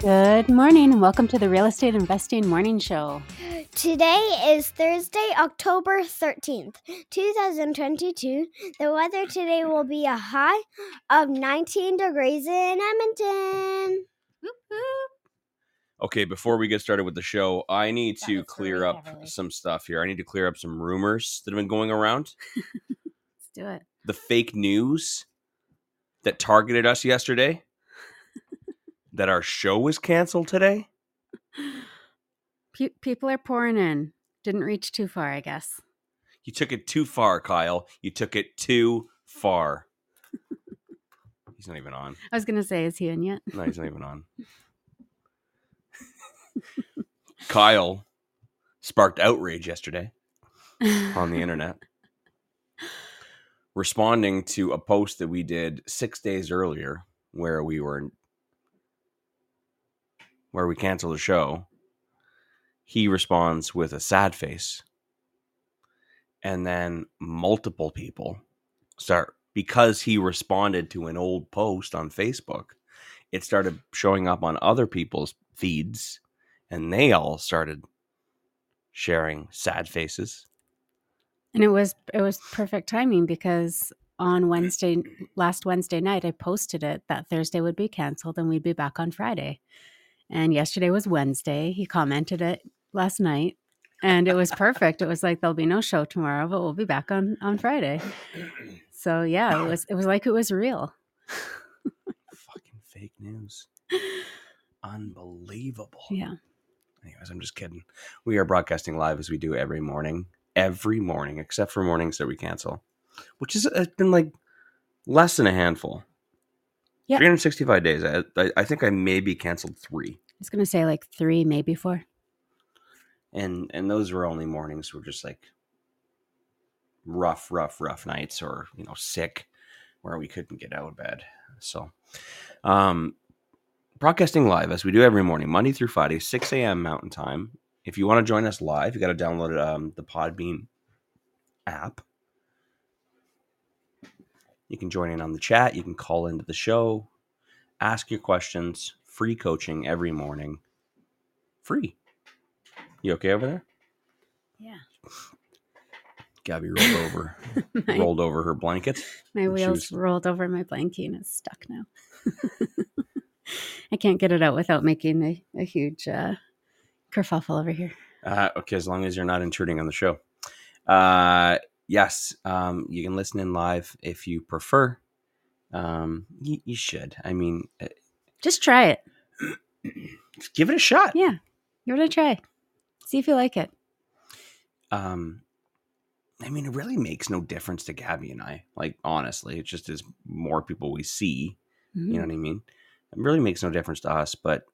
Good morning and welcome to the Real Estate Investing Morning Show. Today is Thursday, October 13th, 2022. The weather today will be a high of 19 degrees in Edmonton. Okay, before we get started with the show, I need to clear up some stuff here. I need to clear up some rumors that have been going around. Let's do it. The fake news that targeted us yesterday. That our show was canceled today? People are pouring in. Didn't reach too far, I guess. You took it too far, Kyle. You took it too far. He's not even on. I was going to say, is he in yet? No, he's not even on. Kyle sparked outrage yesterday on the internet, responding to a post that we did 6 days earlier where we were... where we cancel the show, he responds with a sad face. And then multiple people start, because he responded to an old post on Facebook, it started showing up on other people's feeds and they all started sharing sad faces. And it was perfect timing because on last Wednesday night, I posted it that Thursday would be canceled and we'd be back on Friday. And yesterday was Wednesday. He commented it last night and it was perfect. It was like, there'll be no show tomorrow, but we'll be back on Friday. So yeah, it was like it was real. Fucking fake news. Unbelievable. Yeah. Anyways, I'm just kidding. We are broadcasting live as we do every morning, except for mornings that we cancel, which has been like less than a handful. Yeah. 365 days. I think I maybe canceled three. I was going to say like three, maybe four. And those were only mornings were just like rough nights or, sick where we couldn't get out of bed. So broadcasting live as we do every morning, Monday through Friday, 6 a.m. Mountain Time. If you want to join us live, you got to download the Podbean app. You can join in on the chat. You can call into the show, ask your questions, free coaching every morning. Free. You okay over there? Yeah. Gabby rolled over her blanket. My wheels rolled over my blanket and it's stuck now. I can't get it out without making a huge kerfuffle over here. Okay, as long as you're not intruding on the show. Yes, you can listen in live if you prefer. You should. I mean... just try it. Give it a shot. Yeah, give it a try. See if you like it. I mean, it really makes no difference to Gabby and I. Like, honestly, it just is more people we see. Mm-hmm. You know what I mean? It really makes no difference to us, but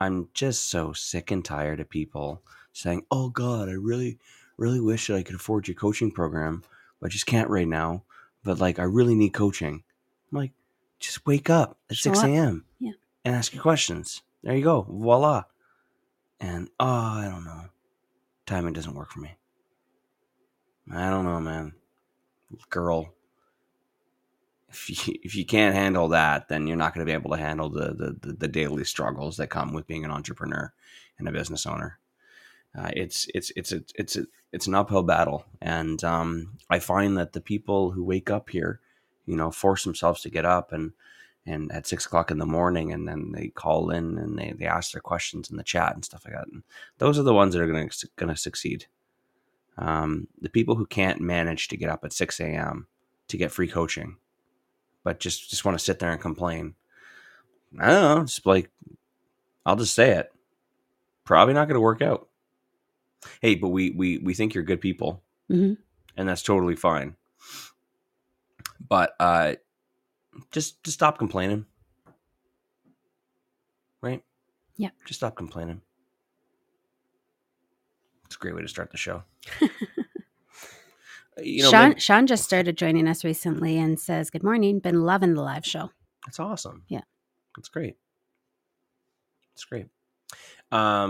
I'm just so sick and tired of people saying, oh, God, I really wish that I could afford your coaching program, but I just can't right now. But like, I really need coaching. I'm like, just wake up at 6 a.m. Yeah. And ask your questions. There you go. Voila. And, I don't know. Timing doesn't work for me. I don't know, man. Girl, if you can't handle that, then you're not going to be able to handle the daily struggles that come with being an entrepreneur and a business owner. It's an uphill battle, and I find that the people who wake up here, force themselves to get up and at 6 o'clock in the morning, and then they call in and they ask their questions in the chat and stuff like that. And those are the ones that are going to succeed. The people who can't manage to get up at 6 a.m. to get free coaching, but just want to sit there and complain. I don't know. It's like, I'll just say it. Probably not going to work out. Hey, but we think you're good people, mm-hmm. and that's totally fine. But just stop complaining, right? Yeah. Just stop complaining. It's a great way to start the show. Sean just started joining us recently and says, good morning. Been loving the live show. That's awesome. Yeah. That's great. That's great. A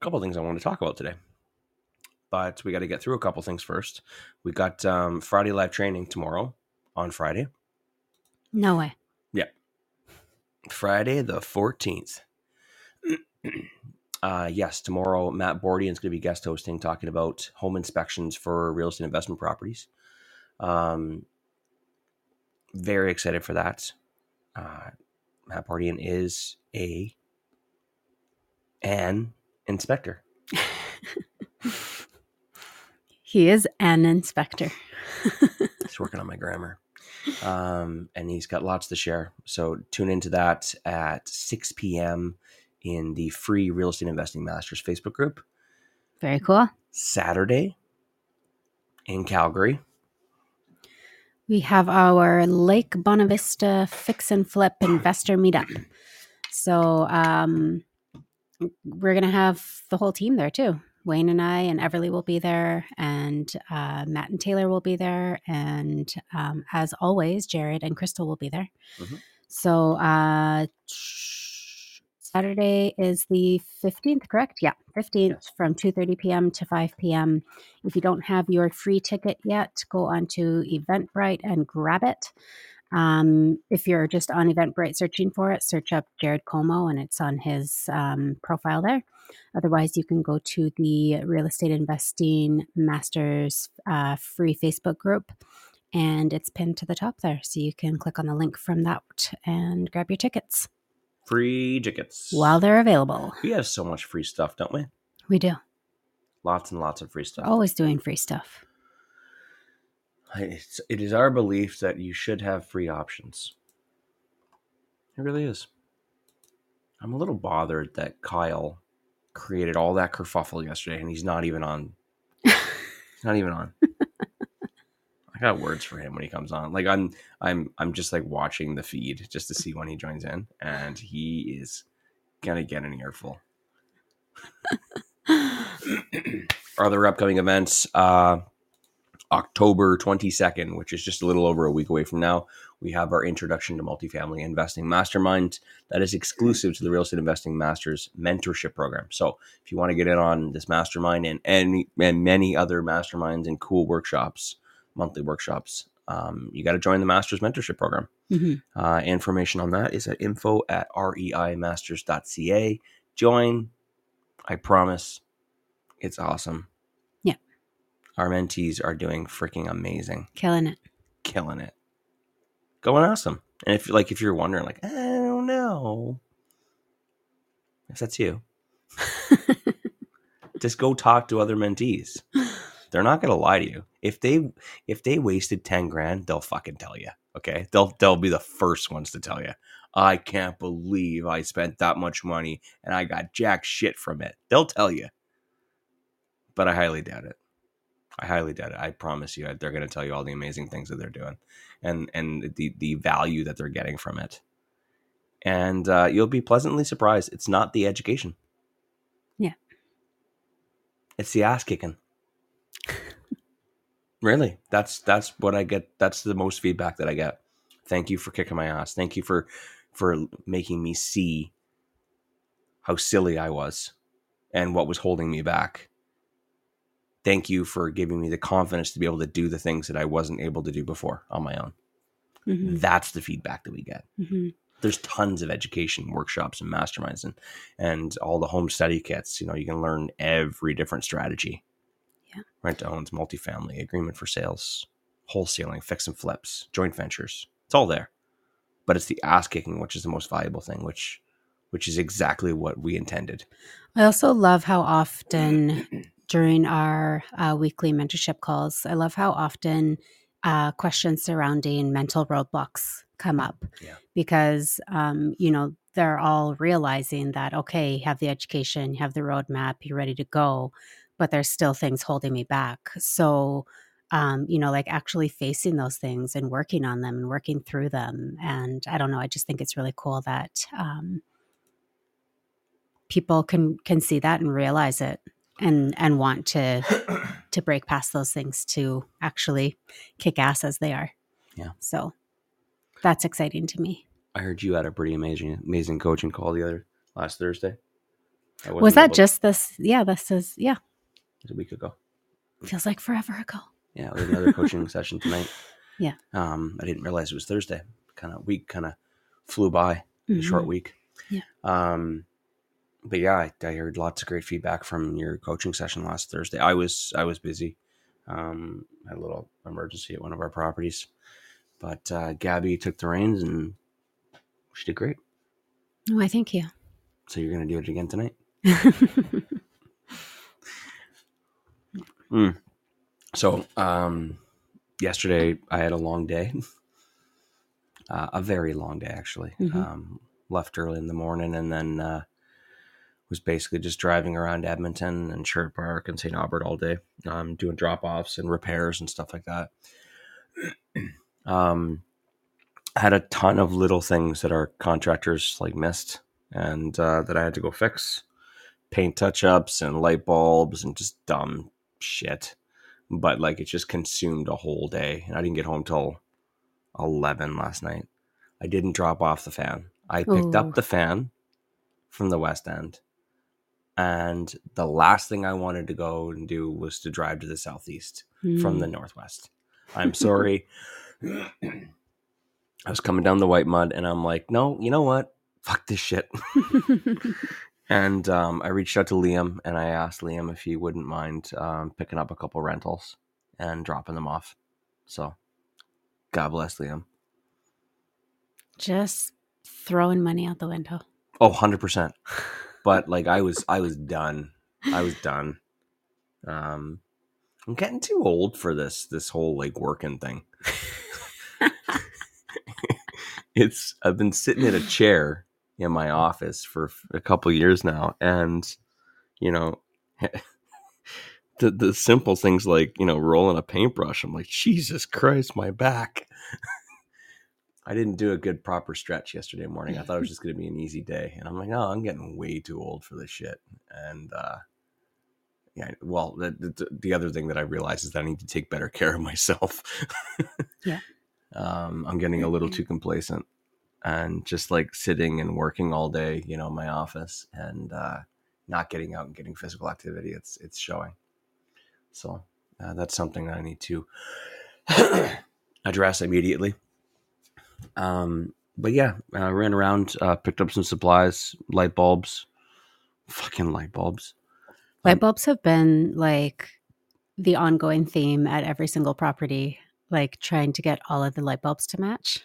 couple of things I want to talk about today, but we got to get through a couple things first. We got Friday live training tomorrow on Friday. No way. Yeah. Friday the 14th. Yes, tomorrow, Matt Bordian is going to be guest hosting, talking about home inspections for real estate investment properties. Very excited for that. Matt Bordian is an inspector. He is an inspector. He's working on my grammar. And he's got lots to share. So tune into that at 6 p.m., in the free Real Estate Investing Masters Facebook group. Very cool. Saturday in Calgary. We have our Lake Bonavista Fix and Flip Investor Meetup. So we're going to have the whole team there too. Wayne and I and Everly will be there, and Matt and Taylor will be there. And as always, Jared and Crystal will be there. Mm-hmm. So Saturday is the 15th, correct? Yeah, 15th, yes. From 2:30 p.m. to 5 p.m. If you don't have your free ticket yet, go on to Eventbrite and grab it. If you're just on Eventbrite searching for it, search up Jared Como, and it's on his profile there. Otherwise, you can go to the Real Estate Investing Masters free Facebook group, and it's pinned to the top there. So you can click on the link from that and grab your tickets. Free tickets. While they're available. We have so much free stuff, don't we? We do. Lots and lots of free stuff. Always doing free stuff. It is our belief that you should have free options. It really is. I'm a little bothered that Kyle created all that kerfuffle yesterday and he's not even on. He's not even on. I got words for him when he comes on. Like I'm just like watching the feed just to see when he joins in, and he is going to get an earful. Other upcoming events, October 22nd, which is just a little over a week away from now, we have our Introduction to Multifamily Investing Mastermind that is exclusive to the Real Estate Investing Masters mentorship program. So if you want to get in on this mastermind and many other masterminds and cool workshops, monthly workshops, you got to join the Masters Mentorship Program. Mm-hmm. Information on that is at info@reimasters.ca. Join. I promise. It's awesome. Yeah. Our mentees are doing freaking amazing. Killing it. Going awesome. And if you're wondering, like, I don't know. If that's you, just go talk to other mentees. They're not going to lie to you. If they wasted $10,000, they'll fucking tell you. Okay. They'll be the first ones to tell you. I can't believe I spent that much money and I got jack shit from it. They'll tell you, but I highly doubt it. I promise you, they're going to tell you all the amazing things that they're doing and the value that they're getting from it. And you'll be pleasantly surprised. It's not the education. Yeah. It's the ass kicking. Really, that's what I get. That's the most feedback that I get. Thank you for kicking my ass. Thank you for making me see how silly I was and what was holding me back. Thank you for giving me the confidence to be able to do the things that I wasn't able to do before on my own. Mm-hmm. That's the feedback that we get. Mm-hmm. There's tons of education workshops and masterminds and all the home study kits. You know, you can learn every different strategy. Rent to owns, multifamily, agreement for sales, wholesaling, fix and flips, joint ventures. It's all there. But it's the ass kicking, which is the most valuable thing, which is exactly what we intended. I also love how often during our weekly mentorship calls, I love how often questions surrounding mental roadblocks come up. Yeah. Because, they're all realizing that, okay, you have the education, you have the roadmap, you're ready to go. But there's still things holding me back. So you know, like actually facing those things and working on them and working through them. And I don't know, I just think it's really cool that people can see that and realize it and want to break past those things to actually kick ass as they are. Yeah. So that's exciting to me. I heard you had a pretty amazing coaching call last Thursday. Was that just this? Yeah, this is, yeah. It was a week ago. Feels like forever ago. Yeah, we had another coaching session tonight. Yeah. I didn't realize it was Thursday. Week flew by, mm-hmm. A short week. Yeah. But yeah, I heard lots of great feedback from your coaching session last Thursday. I was busy. Had a little emergency at one of our properties, but Gabby took the reins and she did great. Oh, I thank you. So you're going to do it again tonight? Mm. So yesterday I had a long day, a very long day, actually. Mm-hmm. Left early in the morning and then was basically just driving around Edmonton and Sherwood Park and St. Albert all day, doing drop-offs and repairs and stuff like that. Had a ton of little things that our contractors missed and that I had to go fix. Paint touch-ups and light bulbs and just dumb shit. But it just consumed a whole day. And I didn't get home till 11 last night. I didn't drop off the fan. I picked up the fan from the West End. And the last thing I wanted to go and do was to drive to the Southeast from the Northwest. I'm sorry. I was coming down the white mud and I'm like, no, you know what? Fuck this shit. And I reached out to Liam and I asked Liam if he wouldn't mind picking up a couple rentals and dropping them off. So God bless Liam. Just throwing money out the window. Oh, 100%. But I was done. I was done. I'm getting too old for this whole working thing. I've been sitting in a chair in my office for a couple years now. And, the simple things rolling a paintbrush. I'm like, Jesus Christ, my back. I didn't do a good proper stretch yesterday morning. I thought it was just going to be an easy day. And I'm like, oh, I'm getting way too old for this shit. And yeah, well, the other thing that I realized is that I need to take better care of myself. Yeah. I'm getting a little too complacent and just sitting and working all day, in my office and not getting out and getting physical activity. It's showing. So that's something that I need to address immediately. But yeah, I ran around, picked up some supplies, light bulbs, fucking light bulbs. Light bulbs have been the ongoing theme at every single property. Trying to get all of the light bulbs to match.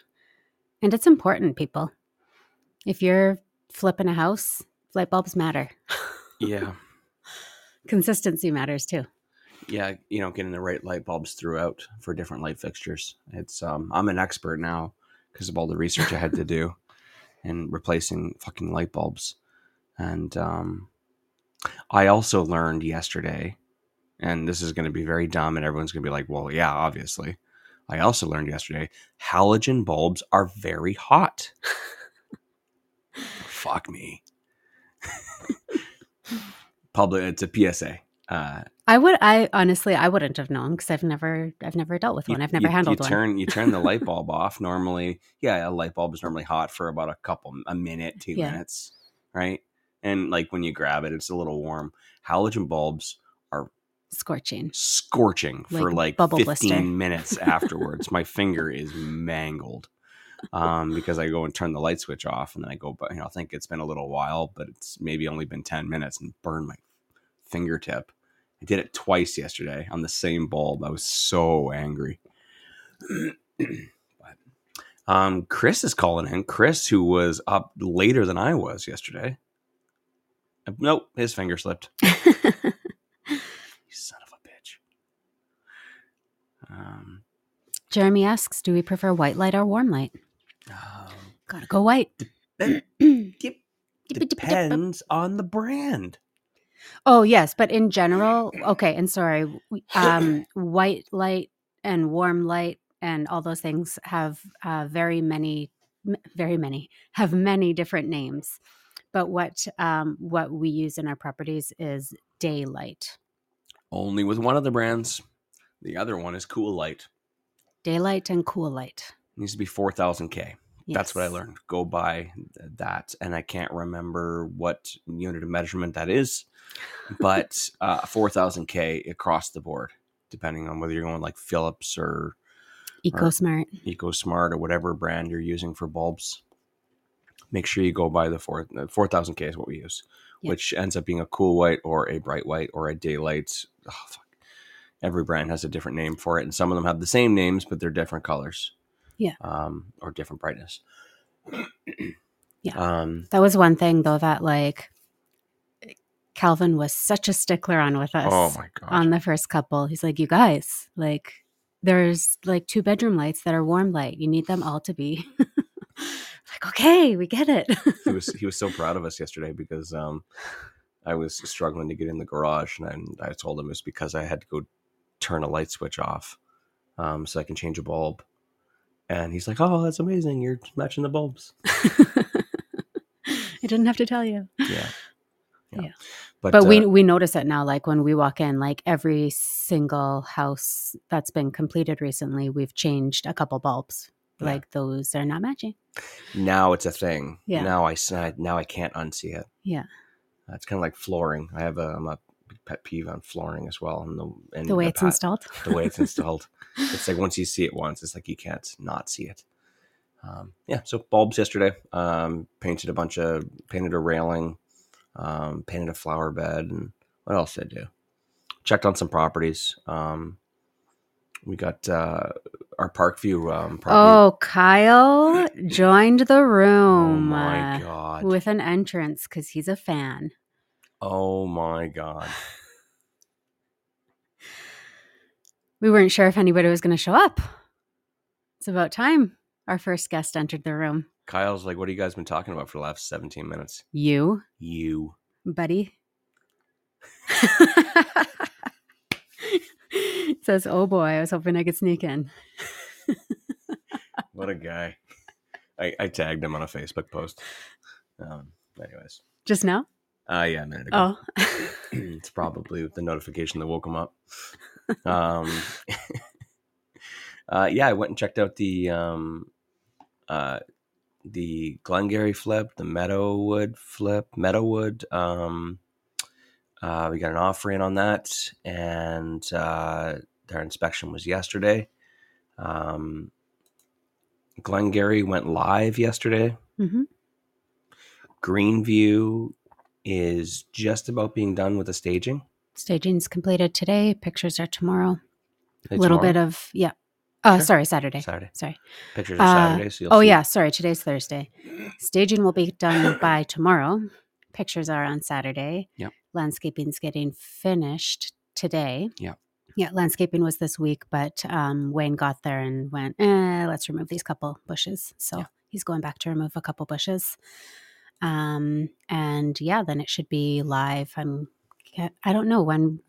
And it's important, people. If you're flipping a house, light bulbs matter. Yeah. Consistency matters too. Yeah. Getting the right light bulbs throughout for different light fixtures. It's, I'm an expert now because of all the research I had to do in replacing fucking light bulbs. And, I also learned yesterday, and this is going to be very dumb and everyone's going to be like, well, yeah, obviously. I also learned yesterday, halogen bulbs are very hot. Fuck me. Public, it's a PSA. I wouldn't have known because I've never dealt with one. I've never handled one. You turn the light bulb off normally. Yeah, a light bulb is normally hot for about a minute, 2 minutes, right? And when you grab it, it's a little warm. Halogen bulbs are scorching for 15 blister. Minutes afterwards. My finger is mangled because I go and turn the light switch off and then I go, but I think it's been a little while, but it's maybe only been 10 minutes and burned my fingertip. I did it twice yesterday on the same bulb. I was so angry. Chris is calling in. Chris, who was up later than I was yesterday. Nope, his finger slipped. Jeremy asks, do we prefer white light or warm light? Gotta go white. Depends on the brand. Oh, yes. But in general, okay. And sorry, white light and warm light and all those things have many different names. But what we use in our properties is daylight. Only with one of the brands. The other one is Cool Light. Daylight and Cool Light. It needs to be 4,000K. Yes. That's what I learned. Go by that. And I can't remember what unit of measurement that is, but 4,000K across the board, depending on whether you're going like Philips or EcoSmart or whatever brand you're using for bulbs. Make sure you go by the 4,000K is what we use, yep. Which ends up being a cool white or a bright white or a daylight. Oh, fuck. Every brand has a different name for it. And some of them have the same names, but they're different colors. Yeah. Or different brightness. Yeah. That was one thing though, that like Calvin was such a stickler on with us. Oh my God. On the first couple. He's like, you guys, like there's like 2 bedroom lights that are warm light. You need them all to be like, okay, we get it. He was so proud of us yesterday because I was struggling to get in the garage and I told him it was because I had to go turn a light switch off so I can change a bulb. And he's like, oh, that's amazing. You're matching the bulbs. I didn't have to tell you. Yeah. But we notice it now. Like when we walk in, like every single house that's been completed recently, we've changed a couple bulbs. Yeah. Like those are not matching. Now it's a thing. Yeah. Now I can't unsee it. Yeah. It's kind of like flooring. I'm a pet peeve on flooring as well. And the way it's installed. The way it's installed. It's like once you see it once, it's like you can't not see it. So bulbs yesterday. Painted a railing, painted a flower bed, and what else did I do? Checked on some properties. We got our Parkview property. Oh, Kyle joined the room. Oh my God. With an entrance because he's a fan. Oh my God. We weren't sure if anybody was going to show up. It's about time our first guest entered the room. Kyle's like, what have you guys been talking about for the last 17 minutes? You. Buddy. It says, oh boy, I was hoping I could sneak in. What a guy. I tagged him on a Facebook post. Anyways. Just now? Yeah, a minute ago. Oh. It's probably the notification that woke him up. I went and checked out the Glengarry flip, the Meadowood flip, we got an offering on that, and their inspection was yesterday. Glengarry went live yesterday. Mm-hmm. Greenview is just about being done with the staging. Staging's completed today. Pictures are tomorrow. Saturday. Pictures are Saturday. So today's Thursday. Staging will be done by tomorrow. Pictures are on Saturday. Yep. Landscaping's getting finished today. Yeah. Yeah, landscaping was this week, but Wayne got there and went, let's remove these couple bushes. So he's going back to remove a couple bushes. Then it should be live. I don't know when,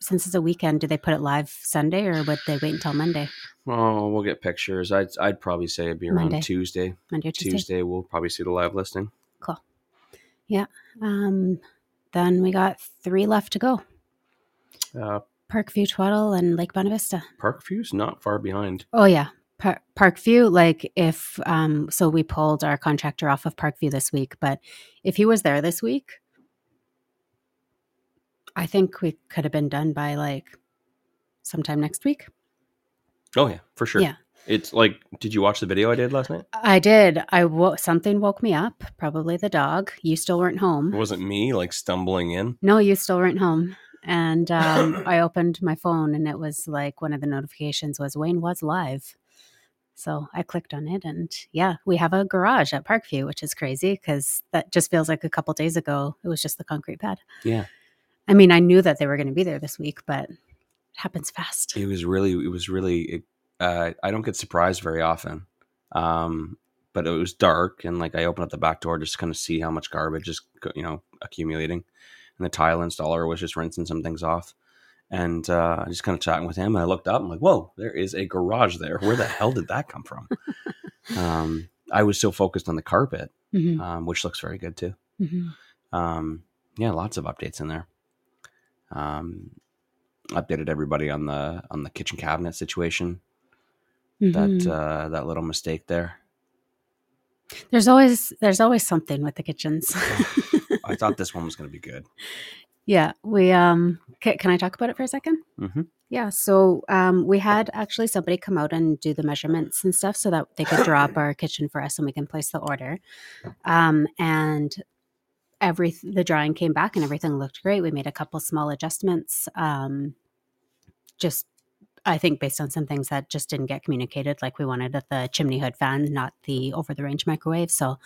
since it's a weekend, do they put it live Sunday or would they wait until Monday? Oh, we'll get pictures. I'd probably say it'd be around Monday. Tuesday. Monday or Tuesday. Tuesday, we'll probably see the live listing. Cool. Yeah. Then we got 3 left to go. Parkview, Tweddle, and Lake Bonavista. Parkview's not far behind. Oh, yeah. Parkview, like if, so we pulled our contractor off of Parkview this week, but if he was there this week, I think we could have been done by like sometime next week. Oh yeah, for sure. Yeah. It's like, did you watch the video I did last night? I did. Something woke me up, probably the dog. You still weren't home. It wasn't me like stumbling in. No, you still weren't home. And I opened my phone and it was like one of the notifications was Wayne was live. So I clicked on it and we have a garage at Parkview, which is crazy because that just feels like a couple days ago. It was just the concrete pad. Yeah. I mean, I knew that they were going to be there this week, but it happens fast. It was really, I don't get surprised very often, but it was dark and like I opened up the back door just to kind of see how much garbage is, accumulating. and the tile installer was just rinsing some things off. And I just kind of chatting with him, and I looked up. I'm like, whoa, there is a garage there. Where the hell did that come from? I was so focused on the carpet, mm-hmm. Which looks very good too. Mm-hmm. Yeah, lots of updates in there. Updated everybody on the kitchen cabinet situation. Mm-hmm. That little mistake there. There's always something with the kitchens. I thought this one was going to be good. Yeah, we can I talk about it for a second? Mm-hmm. Yeah, so we had actually somebody come out and do the measurements and stuff so that they could draw up our kitchen for us and we can place the order. And the drawing came back and everything looked great. We made a couple small adjustments, just I think based on some things that just didn't get communicated, like we wanted at the chimney hood fan, not the over-the-range microwave. So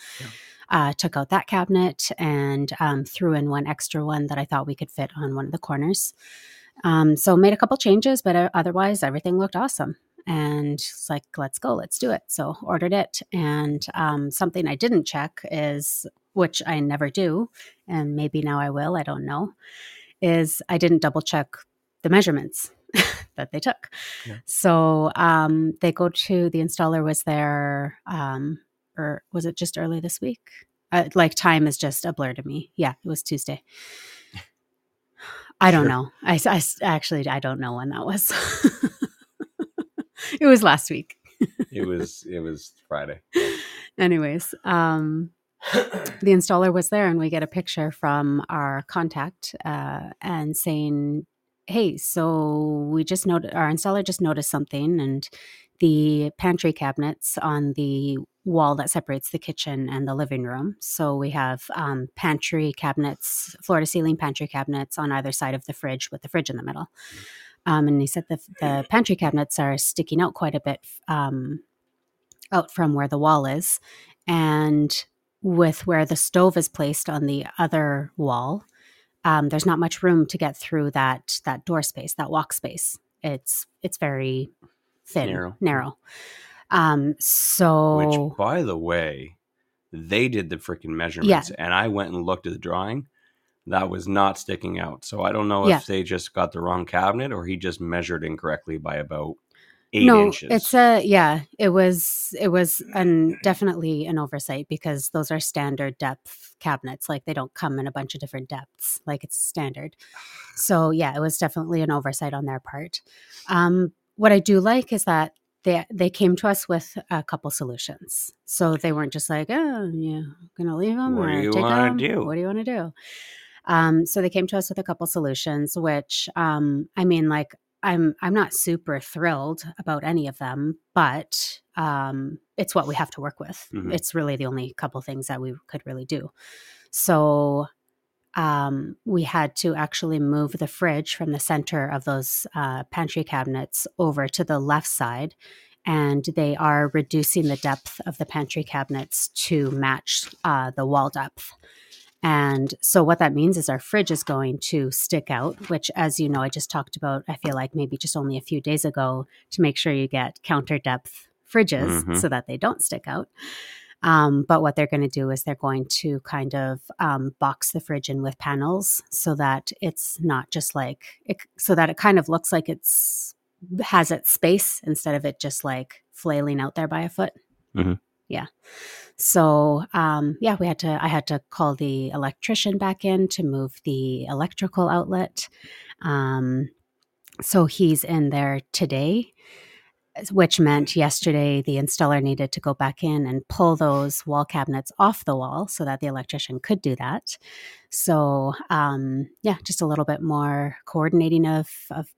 took out that cabinet and threw in one extra one that I thought we could fit on one of the corners. So made a couple changes, but otherwise everything looked awesome. And it's like, let's go, let's do it. So ordered it. And something I didn't check is, which I never do, and maybe now I will, I don't know, is I didn't double check the measurements that they took. Yeah. So they go to the installer was there, or was it just early this week? Like time is just a blur to me. Yeah, it was Tuesday. I don't know. I don't know when that was. It was last week. It was Friday. Anyways, the installer was there, and we get a picture from our contact and saying, hey, so we just noticed, our installer just noticed something, and the pantry cabinets on the wall that separates the kitchen and the living room. So we have pantry cabinets, floor to ceiling pantry cabinets on either side of the fridge with the fridge in the middle. And he said the pantry cabinets are sticking out quite a bit out from where the wall is, and with where the stove is placed on the other wall. There's not much room to get through that door space, that walk space. It's very thin, narrow. So, which, by the way, they did the freaking measurements, and I went and looked at the drawing. That was not sticking out. So I don't know if they just got the wrong cabinet or he just measured incorrectly by about 8 inches. It's it was definitely an oversight, because those are standard depth cabinets. Like, they don't come in a bunch of different depths. Like, it's standard. So yeah, it was definitely an oversight on their part. What I do like is that they came to us with a couple solutions. So they weren't just like, oh, yeah, gonna leave them. What do you want to do? What do you want to do? So they came to us with a couple solutions, which I mean, like, I'm not super thrilled about any of them, but it's what we have to work with. Mm-hmm. It's really the only couple things that we could really do. So we had to actually move the fridge from the center of those pantry cabinets over to the left side, and they are reducing the depth of the pantry cabinets to match the wall depth. And so what that means is our fridge is going to stick out, which, as you know, I just talked about, I feel like maybe just only a few days ago, to make sure you get counter depth fridges so that they don't stick out. But what they're going to do is they're going to kind of box the fridge in with panels so that it's not just like, so that it kind of looks like has its space instead of it just like flailing out there by a foot. Mm-hmm. Yeah. So, I had to call the electrician back in to move the electrical outlet. So he's in there today, which meant yesterday the installer needed to go back in and pull those wall cabinets off the wall so that the electrician could do that. So, just a little bit more coordinating of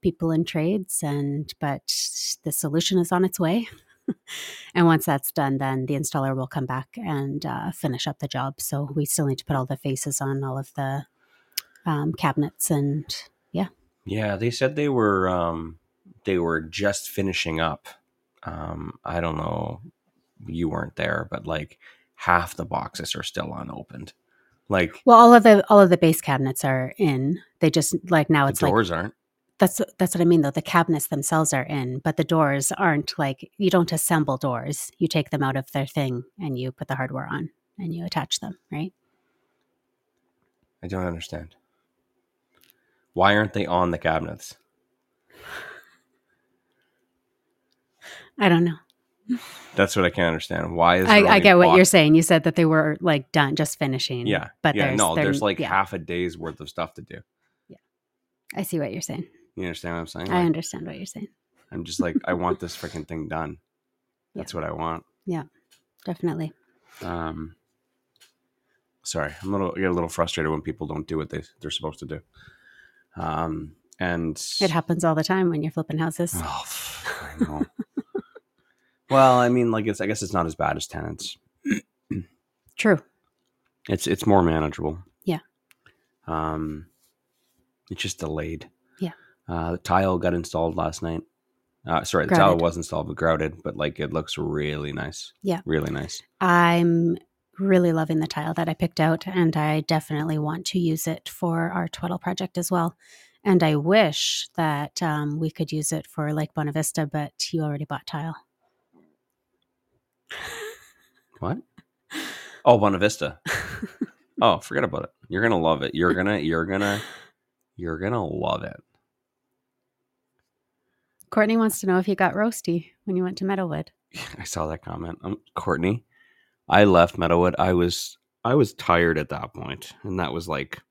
people in trades, but the solution is on its way. And once that's done, then the installer will come back and finish up the job. So we still need to put all the faces on all of the cabinets, and yeah. Yeah, they said they were just finishing up. I don't know, you weren't there, but like half the boxes are still unopened. Like, well, all of the base cabinets are in. They just like now it's the doors aren't. That's what I mean, though. The cabinets themselves are in, but the doors aren't. Like, you don't assemble doors. You take them out of their thing and you put the hardware on and you attach them, right? I don't understand. Why aren't they on the cabinets? I don't know. That's what I can't understand. Why is I get what you're saying. You said that they were like done, just finishing. Yeah. But yeah, there's like half a day's worth of stuff to do. Yeah. I see what you're saying. You understand what I'm saying? Like, I understand what you're saying. I'm just like, I want this freaking thing done. That's what I want. Yeah, definitely. Sorry, I get a little frustrated when people don't do what they're supposed to do. And it happens all the time when you're flipping houses. Oh, I know. Well, I mean, like I guess it's not as bad as tenants. True. It's more manageable. Yeah. It's just delayed. Yeah. The tile got installed last night. The tile was installed, but grouted. But like, it looks really nice. Yeah. Really nice. I'm really loving the tile that I picked out, and I definitely want to use it for our Tweddle project as well. And I wish that we could use it for Lake Bonavista, but you already bought tile. What? Oh, Bonavista. Oh, forget about it. You're gonna love it. You're gonna love it. Courtney wants to know if you got roasty when you went to Meadowood. I saw that comment. Courtney, I left Meadowood. I was tired at that point, and that was like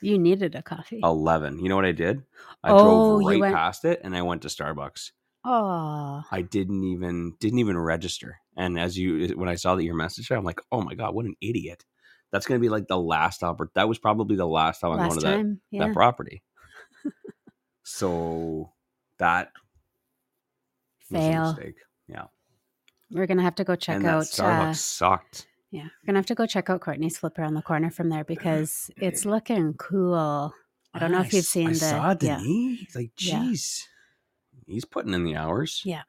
you needed a coffee. 11. You know what I did? I drove past it, and I went to Starbucks. Oh, I didn't even register. And when I saw that your message, I'm like, oh my God, what an idiot. That's going to be like the last opportunity. That was probably the last time I wanted that property. So that was a mistake. Yeah. We're going to have to go check out. Starbucks sucked. Yeah. We're going to have to go check out Courtney's flip around the corner from there because it's looking cool. I don't know if you've seen that. I saw Denis. Yeah. Like, geez. Yeah. He's putting in the hours. Yeah.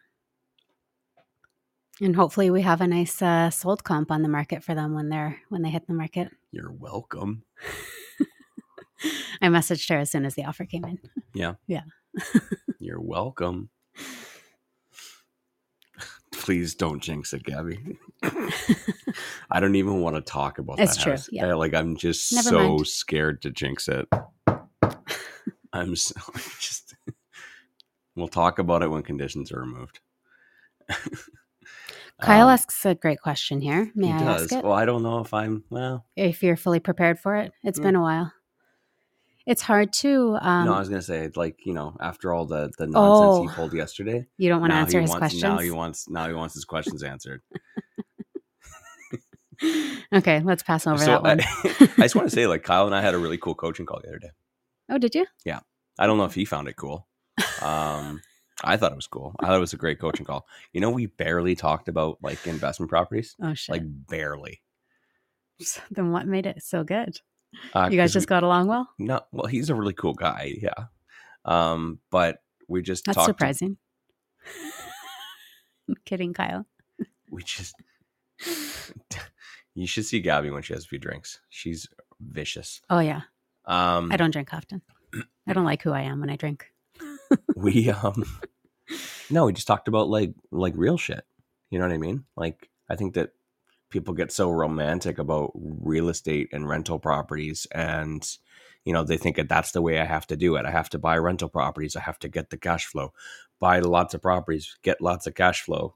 And hopefully we have a nice sold comp on the market for them when they hit the market. You're welcome. I messaged her as soon as the offer came in. Yeah. Yeah. You're welcome. Please don't jinx it, Gabby. I don't even want to talk about that house. It's true. Yeah. I'm just scared to jinx it. I'm just... We'll talk about it when conditions are removed. Kyle asks a great question here. May I ask it? Well, I don't know if if you're fully prepared for it. It's been a while. It's hard to. No, I was going to say, after all the nonsense he pulled yesterday, you don't want to answer his questions. Now he wants his questions answered. Okay, let's pass over that one. I just want to say, Kyle and I had a really cool coaching call the other day. Oh, did you? Yeah, I don't know if he found it cool. I thought it was cool. I thought it was a great coaching call. You know, we barely talked about investment properties. Oh shit! Barely. Then what made it so good? You guys just got along well? No, well, he's a really cool guy. Yeah, but we just that's surprising. I'm kidding, Kyle. You should see Gabby when she has a few drinks. She's vicious. Oh yeah. I don't drink often. I don't like who I am when I drink. We just talked about like real shit. You know what I mean? I think that people get so romantic about real estate and rental properties, and they think that that's the way I have to do it. I have to buy rental properties. I have to get the cash flow, buy lots of properties, get lots of cash flow.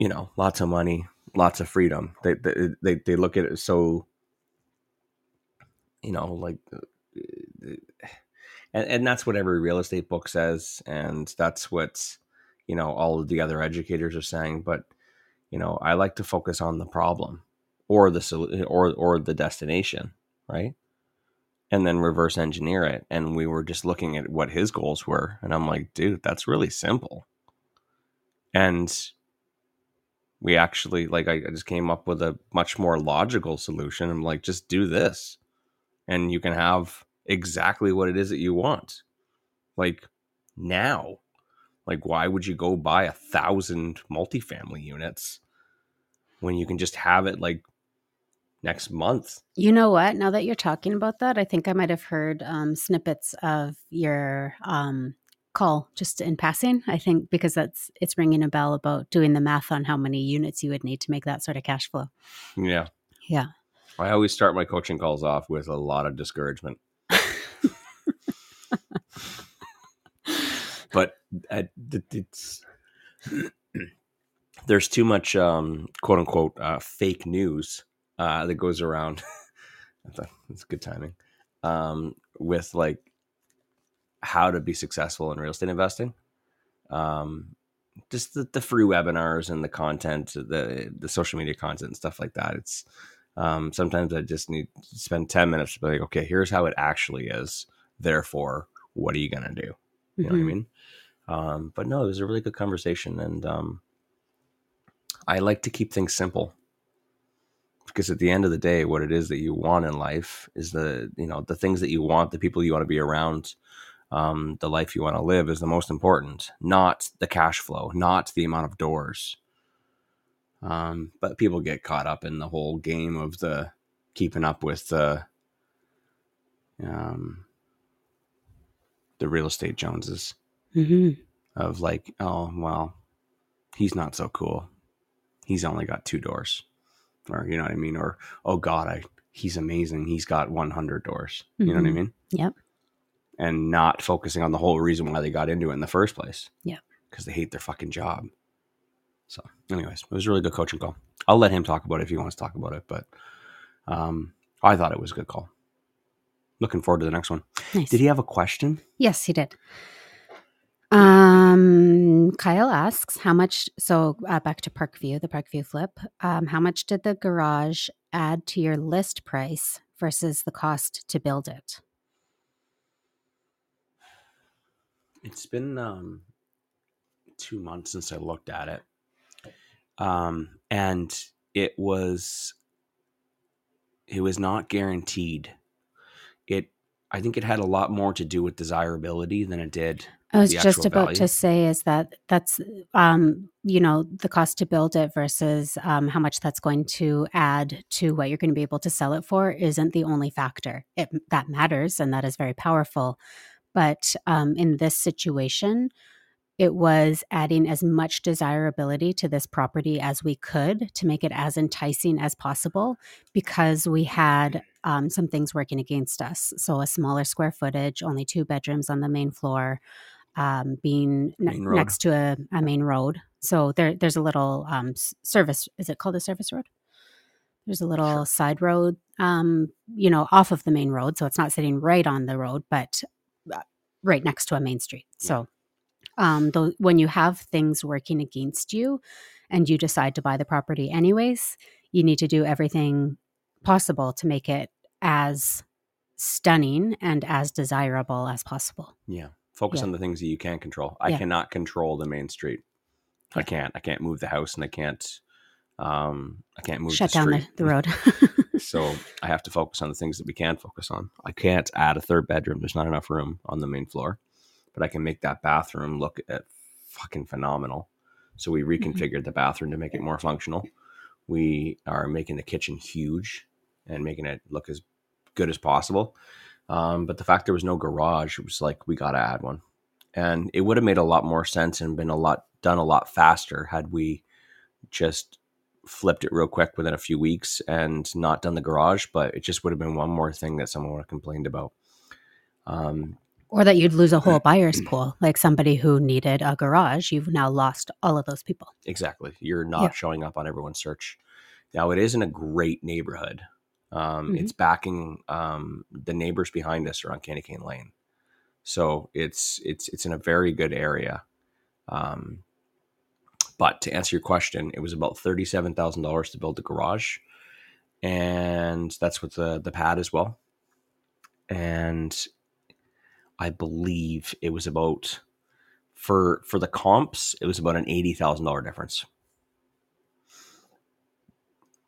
Lots of money, lots of freedom. They look at it so. And that's what every real estate book says. And that's what, all of the other educators are saying. But, I like to focus on the problem or the solution or the destination. Right. And then reverse engineer it. And we were just looking at what his goals were. And I'm like, dude, that's really simple. And we actually I just came up with a much more logical solution. I'm like, just do this and you can have exactly what it is that you want now. Why would you go buy 1,000 multifamily units when you can just have it next month? You know what, now that you're talking about that, I think I might have heard snippets of your call just in passing, I think, because it's ringing a bell about doing the math on how many units you would need to make that sort of cash flow. Yeah. I always start my coaching calls off with a lot of discouragement. it's there's too much quote unquote fake news that goes around. That's good timing with like how to be successful in real estate investing. Just the free webinars and the content, the social media content and stuff like that. It's sometimes I just need to spend 10 minutes to be like, okay, here's how it actually is. Therefore, what are you going to do? You know what I mean? But no, it was a really good conversation. And I like to keep things simple because at the end of the day, what it is that you want in life is the things that you want, the people you want to be around, the life you want to live is the most important, not the cash flow, not the amount of doors. But people get caught up in the whole game of the keeping up with the real estate Joneses of like, oh, well, he's not so cool. He's only got 2 doors or, you know what I mean? Or, oh God, he's amazing. He's got 100 doors. You know what I mean? Yep. And not focusing on the whole reason why they got into it in the first place. Yeah. Because they hate their fucking job. So anyways, it was a really good coaching call. I'll let him talk about it if he wants to talk about it. But I thought it was a good call. Looking forward to the next one. Nice. Did he have a question? Yes, he did. Kyle asks, how much, back to Parkview, the Parkview flip, how much did the garage add to your list price versus the cost to build it? It's been 2 months since I looked at it. And it was not guaranteed. I think it had a lot more to do with desirability than it did. I was just about to say is that's, the cost to build it versus how much that's going to add to what you're going to be able to sell it for isn't the only factor. That matters, and that is very powerful. But in this situation, it was adding as much desirability to this property as we could to make it as enticing as possible because we had some things working against us. So a smaller square footage, only 2 bedrooms on the main floor, being next to a main road. So there's a little service. Is it called a service road? There's a little side road, off of the main road. So it's not sitting right on the road, but right next to a main street. So when you have things working against you and you decide to buy the property anyways, you need to do everything possible to make it as stunning and as desirable as possible. Yeah. Focus on the things that you can control. I cannot control the main street. Yeah. I can't move the house and I can't move shut the street. Shut down the road. So I have to focus on the things that we can focus on. I can't add a 3rd bedroom. There's not enough room on the main floor. But I can make that bathroom look at fucking phenomenal. So we reconfigured the bathroom to make it more functional. We are making the kitchen huge and making it look as good as possible. But the fact there was no garage, it was like, we got to add one. And it would have made a lot more sense and been done a lot faster had we just flipped it real quick within a few weeks and not done the garage. But it just would have been one more thing that someone would have complained about. Or that you'd lose a whole buyer's pool, like somebody who needed a garage. You've now lost all of those people. Exactly. You're not showing up on everyone's search. Now, it isn't a great neighborhood. It's backing the neighbors behind us are on Candy Cane Lane. So it's in a very good area. But to answer your question, it was about $37,000 to build the garage. And that's with the pad as well. And I believe it was about, for the comps, it was about an $80,000 difference.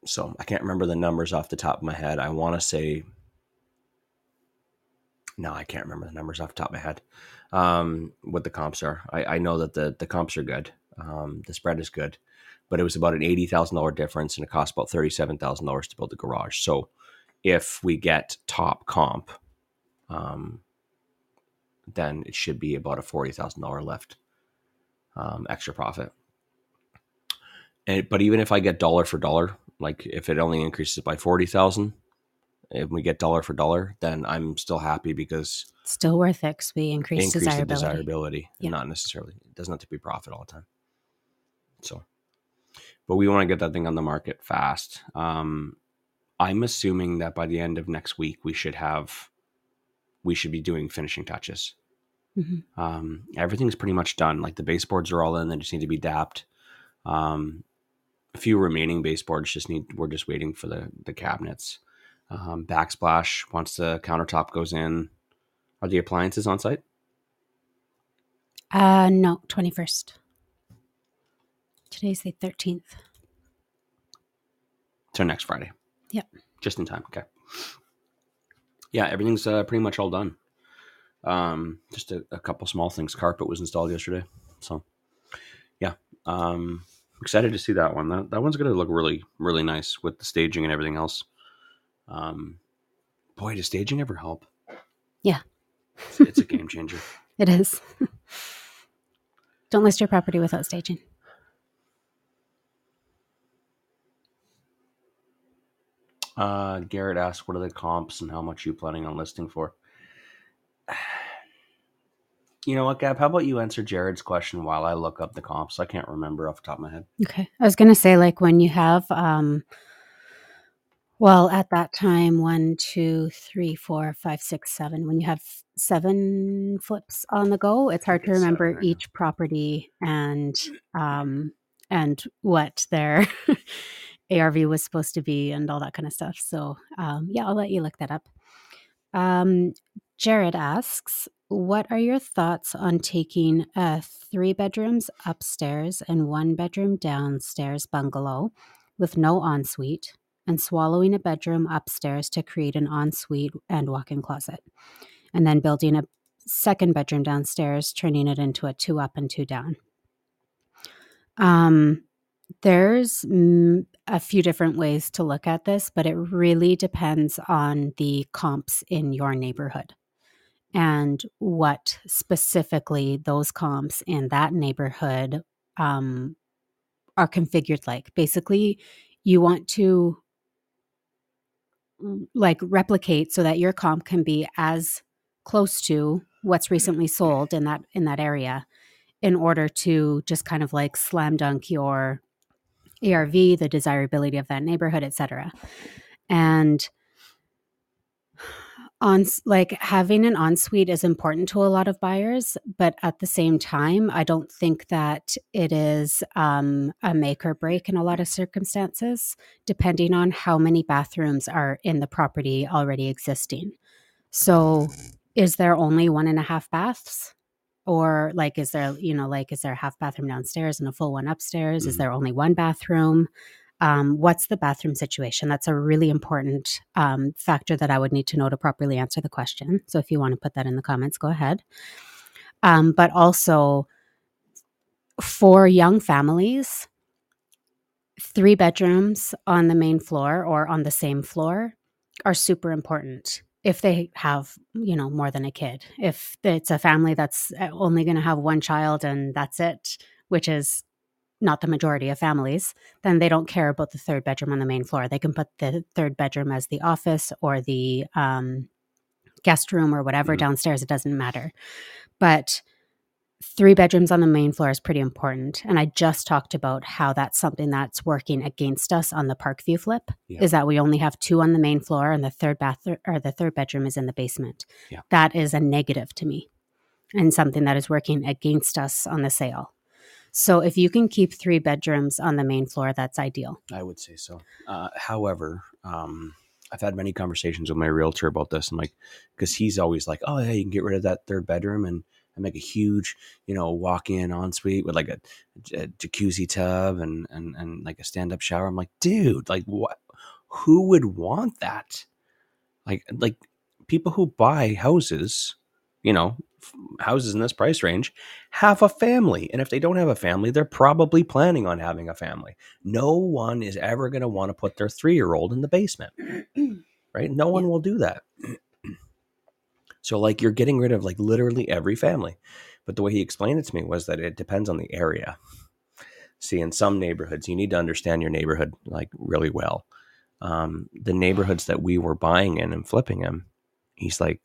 So I can't remember the numbers off the top of my head. I want to say, no, I can't remember the numbers off the top of my head, what the comps are. I know that the comps are good. The spread is good, but it was about an $80,000 difference and it cost about $37,000 to build the garage. So if we get top comp, then it should be about a $40,000 left extra profit. But even if I get dollar for dollar, like if it only increases by $40,000, and we get dollar for dollar, then I'm still happy because it's still worth it because we increase desirability. Yeah. Not necessarily, it doesn't have to be profit all the time. So, but we want to get that thing on the market fast. I'm assuming that by the end of next week, we should be doing finishing touches. Mm-hmm. Everything's pretty much done. Like the baseboards are all in, they just need to be dapped. A few remaining baseboards we're just waiting for the cabinets. Backsplash, once the countertop goes in. Are the appliances on site? No, 21st. Today's the 13th. So next Friday. Yep. Just in time. Okay. Yeah, everything's pretty much all done. Just a couple small things. Carpet was installed yesterday. So yeah. Excited to see that one. That one's going to look really, really nice with the staging and everything else. Boy, does staging ever help? Yeah. It's a game changer. It is. Don't list your property without staging. Garrett asked, what are the comps and how much you planning on listing for? You know what, Gab? How about you answer Jared's question while I look up the comps? I can't remember off the top of my head. Okay. I was going to say, like, when you have, at that time, 1, 2, 3, 4, 5, 6, 7. When you have 7 flips on the go, it's hard to remember each property and what their ARV was supposed to be and all that kind of stuff. So, I'll let you look that up. Jared asks, what are your thoughts on taking a 3 bedrooms upstairs and 1 bedroom downstairs bungalow with no ensuite and swallowing a bedroom upstairs to create an ensuite and walk-in closet, and then building a 2nd bedroom downstairs, turning it into a 2 up and 2 down? There's a few different ways to look at this, but it really depends on the comps in your neighborhood and what specifically those comps in that neighborhood are configured like. Basically, you want to replicate so that your comp can be as close to what's recently sold in that area in order to just kind of slam dunk your ARV, the desirability of that neighborhood, etc. And having an ensuite is important to a lot of buyers, but at the same time, I don't think that it is a make or break in a lot of circumstances, depending on how many bathrooms are in the property already existing. So is there only 1.5 baths? Or is there a half bathroom downstairs and a full one upstairs? Mm-hmm. Is there only 1 bathroom? What's the bathroom situation? That's a really important factor that I would need to know to properly answer the question. So if you want to put that in the comments, go ahead. But also for young families, 3 bedrooms on the main floor or on the same floor are super important. If they have, more than a kid, if it's a family that's only going to have 1 child and that's it, which is not the majority of families, then they don't care about the 3rd bedroom on the main floor. They can put the 3rd bedroom as the office or the guest room or whatever downstairs. It doesn't matter. But 3 bedrooms on the main floor is pretty important. And I just talked about how that's something that's working against us on the Parkview flip, is that we only have 2 on the main floor and the 3rd bathroom or the 3rd bedroom is in the basement. Yeah. That is a negative to me and something that is working against us on the sale. So if you can keep 3 bedrooms on the main floor, that's ideal. I would say so. However, I've had many conversations with my realtor about this, and because he's always like, oh yeah, you can get rid of that 3rd bedroom and make a huge, walk-in ensuite with a jacuzzi tub and a stand-up shower. I'm like, dude, what? Who would want that? Like people who buy houses, houses in this price range have a family. And if they don't have a family, they're probably planning on having a family. No one is ever going to want to put their 3-year-old in the basement, right? No one will do that. So you're getting rid of literally every family. But the way he explained it to me was that it depends on the area. See, in some neighborhoods, you need to understand your neighborhood really well. the neighborhoods that we were buying in and flipping them, he's like,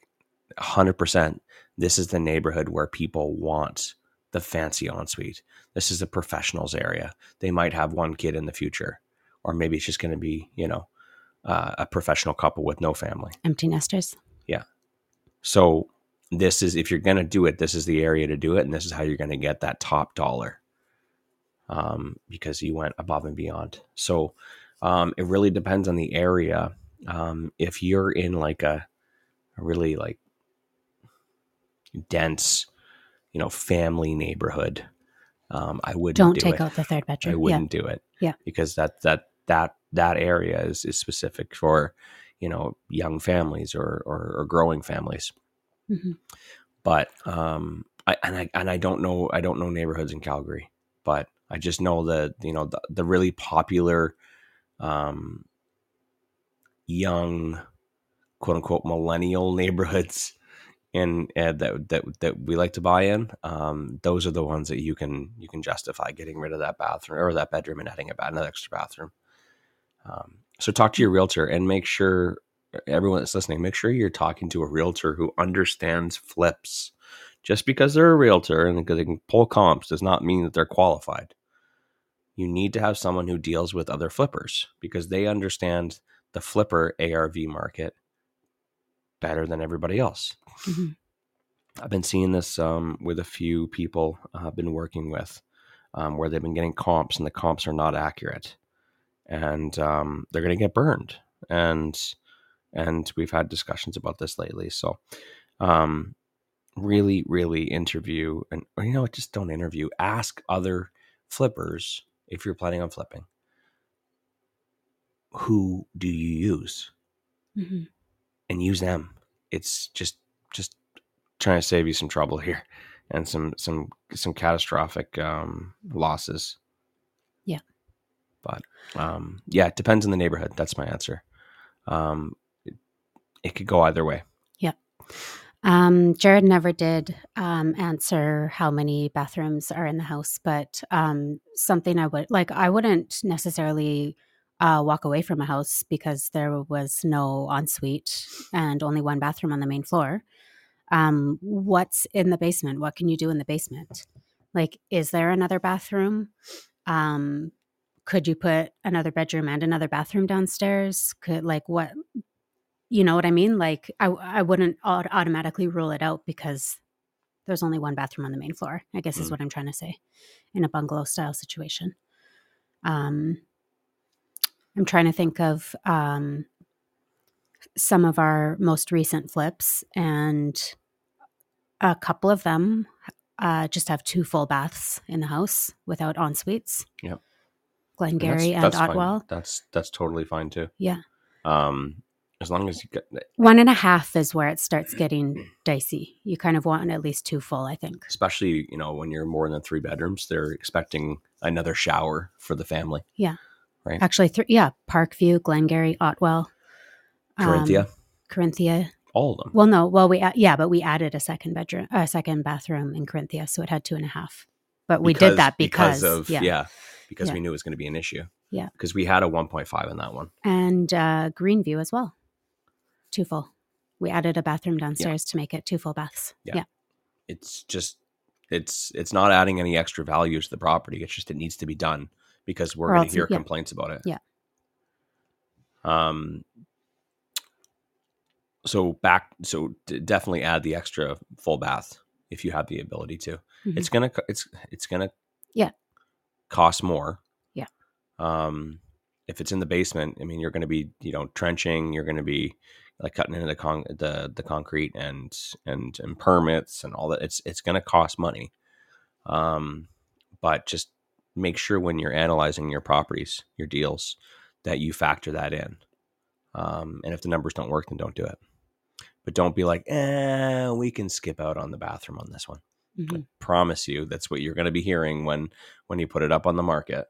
100%. This is the neighborhood where people want the fancy ensuite. This is the professionals area. They might have one kid in the future, or maybe it's just going to be, you know, a professional couple with no family. Empty nesters. Yeah. So this is, if you're going to do it, this is the area to do it. And this is how you're going to get that top dollar, because you went above and beyond. So it really depends on the area. If you're in like a really like dense, you know, family neighborhood, I wouldn't out the third bedroom. I wouldn't do it. Yeah. Because that area is specific for, you know, young families or growing families. Mm-hmm. But, I don't know neighborhoods in Calgary, but I just know that, you know, the really popular, young, quote unquote, millennial neighborhoods in that we like to buy in. Those are the ones that you can justify getting rid of that bathroom or that bedroom and adding another extra bathroom. So talk to your realtor and make sure everyone that's listening, make sure you're talking to a realtor who understands flips. Just because they're a realtor and because they can pull comps does not mean that they're qualified. You need to have someone who deals with other flippers because they understand the flipper ARV market better than everybody else. Mm-hmm. I've been seeing this with a few people I've been working with where they've been getting comps and the comps are not accurate. And they're going to get burned. And we've had discussions about this lately. So really, really interview and, or, you know, just don't interview. Ask other flippers if you're planning on flipping. Who do you use? Mm-hmm. And use them. It's just trying to save you some trouble here and some catastrophic losses. Yeah. But yeah, it depends on the neighborhood. That's my answer. It could go either way. Yeah. Jared never did answer how many bathrooms are in the house, but something I would like, I wouldn't necessarily walk away from a house because there was no ensuite and only one bathroom on the main floor. What's in the basement? What can you do in the basement? Like, is there another bathroom? Could you put another bedroom and another bathroom downstairs? Could, like, what, you know what I mean? Like, I wouldn't automatically rule it out because there's only one bathroom on the main floor, I guess is what I'm trying to say, in a bungalow style situation. I'm trying to think of some of our most recent flips, and a couple of them just have two full baths in the house without ensuites. Yeah. Glengarry and Otwell. Fine. That's totally fine too. Yeah. As long as you get... 1.5 is where it starts getting dicey. You kind of want at least two full, I think. Especially, you know, when you're more than three bedrooms, they're expecting another shower for the family. Yeah. Right. Actually, yeah. Parkview, Glengarry, Otwell. Corinthia. All of them. Well, no. Well, but we added a second bathroom in Corinthia. So it had 2.5. But we did that because we knew it was going to be an issue. Yeah. Because we had a 1.5 in that one. And Greenview as well. Two full. We added a bathroom downstairs to make it two full baths. Yeah. It's just, it's not adding any extra value to the property. It's just, it needs to be done because we're going to hear complaints about it. Yeah. So definitely add the extra full bath if you have the ability to. Mm-hmm. It's going to cost more. Yeah. If it's in the basement, I mean, you're going to be, you know, trenching, you're going to be like cutting into the concrete and permits and all that. It's going to cost money. But just make sure when you're analyzing your properties, your deals, that you factor that in. And if the numbers don't work, then don't do it. But don't be like, we can skip out on the bathroom on this one. Mm-hmm. I promise you that's what you're going to be hearing when you put it up on the market.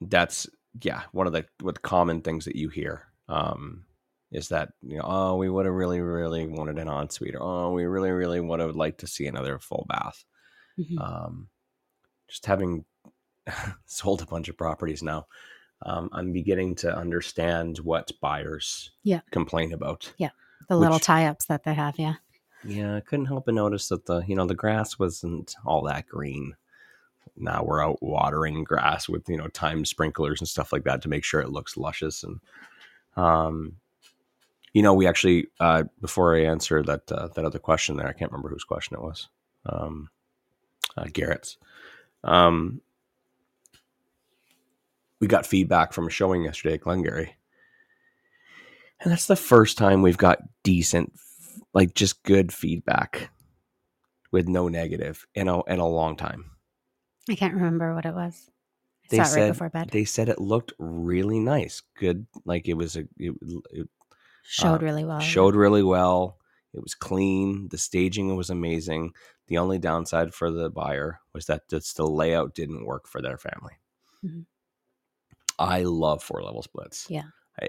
That's one of the common things that you hear is that, you know, oh, we would have really, really wanted an ensuite, or oh, we really, really would have liked to see another full bath. Mm-hmm. Just having sold a bunch of properties now. I'm beginning to understand what buyers complain about. Yeah. The little tie-ups that they have. Yeah. Yeah. I couldn't help but notice that the grass wasn't all that green. Now we're out watering grass with, time sprinklers and stuff like that to make sure it looks luscious. And, we actually, before I answer that other question there, I can't remember whose question it was. Garrett's. We got feedback from a showing yesterday at Glengarry. And that's the first time we've got decent, just good feedback with no negative in a long time. I can't remember what it was. I saw it right before bed. They said it looked really nice. Good. It showed really well. Showed really well. It was clean. The staging was amazing. The only downside for the buyer was that the layout didn't work for their family. Mm-hmm. I love 4-level splits. Yeah.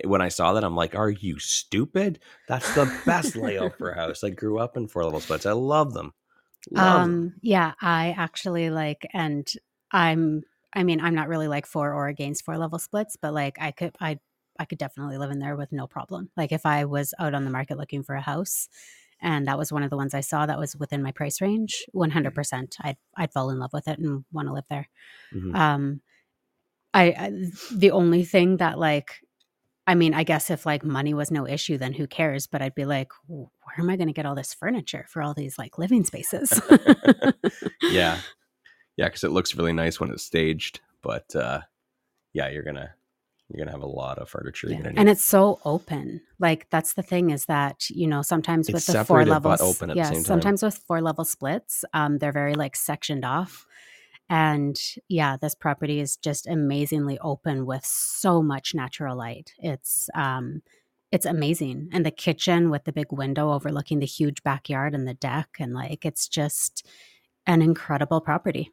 When I saw that, I'm like, are you stupid? That's the best layout for a house. I grew up in 4-level splits. I love them. Yeah, I actually and I'm not really for or against 4-level splits, but I could definitely live in there with no problem. If I was out on the market looking for a house and that was one of the ones I saw that was within my price range, 100%, I'd fall in love with it and want to live there. Mm-hmm. The only thing that I guess if money was no issue, then who cares? But I'd be where am I going to get all this furniture for all these living spaces? Yeah. Yeah. Cause it looks really nice when it's staged, but you're going to have a lot of furniture. Yeah. And it's so open. That's the thing is that, sometimes with the 4-level, sometimes with 4-level splits, they're very sectioned off. And yeah, this property is just amazingly open with so much natural light. It's amazing. And the kitchen with the big window overlooking the huge backyard and the deck. And it's just an incredible property.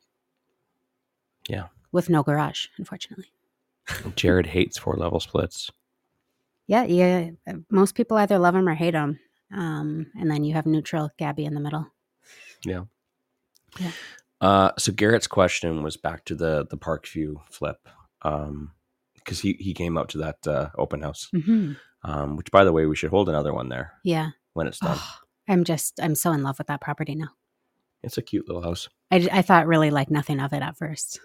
Yeah. With no garage, unfortunately. Jared hates 4-level splits. Yeah. Most people either love them or hate them. And then you have neutral Gabby in the middle. Yeah. Yeah. So Garrett's question was back to the Parkview flip, because he came out to that open house, mm-hmm. Which, by the way, we should hold another one there. Yeah, when it's done. Oh, I'm so in love with that property now. It's a cute little house. I thought really nothing of it at first.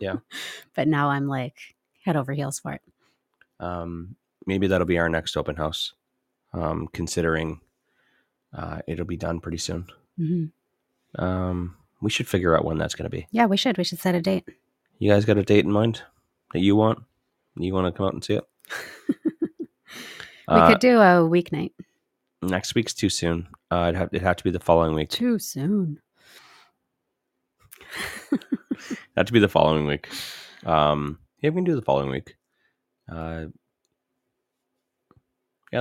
Yeah, but now I'm head over heels for it. Maybe that'll be our next open house, considering it'll be done pretty soon. Mm-hmm. We should figure out when that's going to be. Yeah, we should. We should set a date. You guys got a date in mind that you want? You want to come out and see it? We could do a weeknight. Next week's too soon. It'd have to be the following week. Too soon. That'd be the following week. Yeah, we can do the following week. The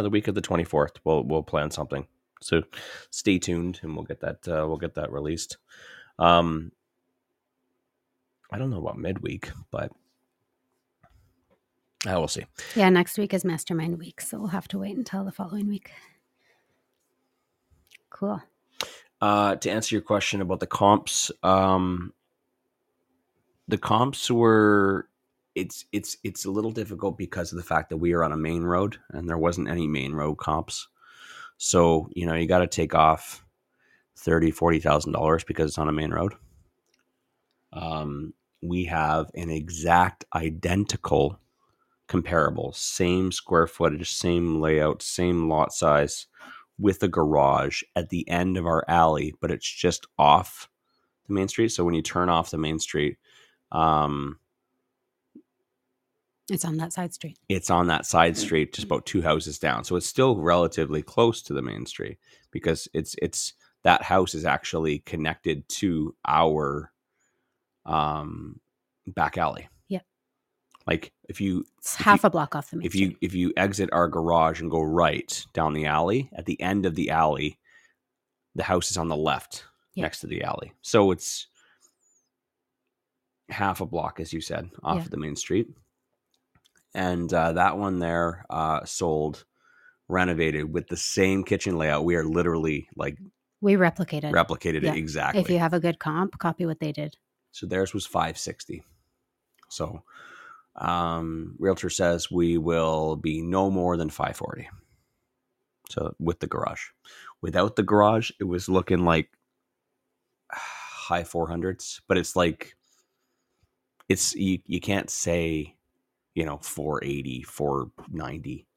week of the 24th. We'll plan something. So stay tuned, and we'll get that released. I don't know about midweek, but I will see. Yeah, next week is Mastermind Week, so we'll have to wait until the following week. Cool. To answer your question about the comps were it's a little difficult because of the fact that we are on a main road, and there wasn't any main road comps. So, you got to take off $40,000 because it's on a main road. We have an exact identical comparable, same square footage, same layout, same lot size with a garage at the end of our alley, but it's just off the main street. So when you turn off the main street, it's on that side street. It's on that side street, just about 2 houses down. So it's still relatively close to the main street because it's that house is actually connected to our back alley. Yeah. It's half a block off the main street. If you exit our garage and go right down the alley, at the end of the alley, the house is on the left next to the alley. So it's half a block, as you said, off of the main street. And that one there sold, renovated with the same kitchen layout. We are literally we replicated it exactly. If you have a good comp, copy what they did. So theirs was $560,000. So realtor says we will be no more than 540. So with the garage. Without the garage, it was looking like high 400s, but it's like, it's you can't say, you know, 480, 490.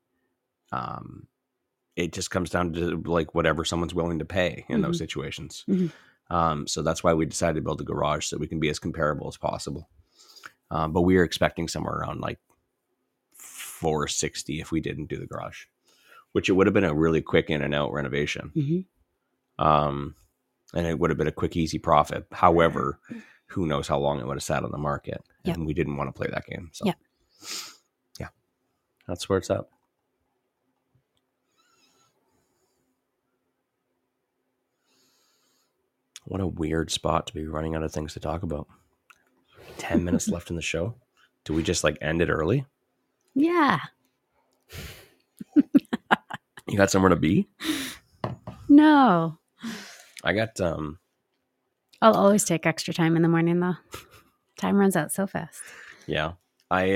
It just comes down to like whatever someone's willing to pay in those situations. So that's why we decided to build a garage so we can be as comparable as possible. But we are expecting somewhere around like 460 if we didn't do the garage, which it would have been a really quick in and out renovation. And it would have been a quick, easy profit. However, who knows how long it would have sat on the market, and we didn't want to play that game. So yeah, that's where it's at. What a weird spot to be running out of things to talk about. 10 minutes left in the show. Do we just like end it early? Yeah. You got somewhere to be? No. I got, I'll always take extra time in the morning though. Time runs out so fast. Yeah. I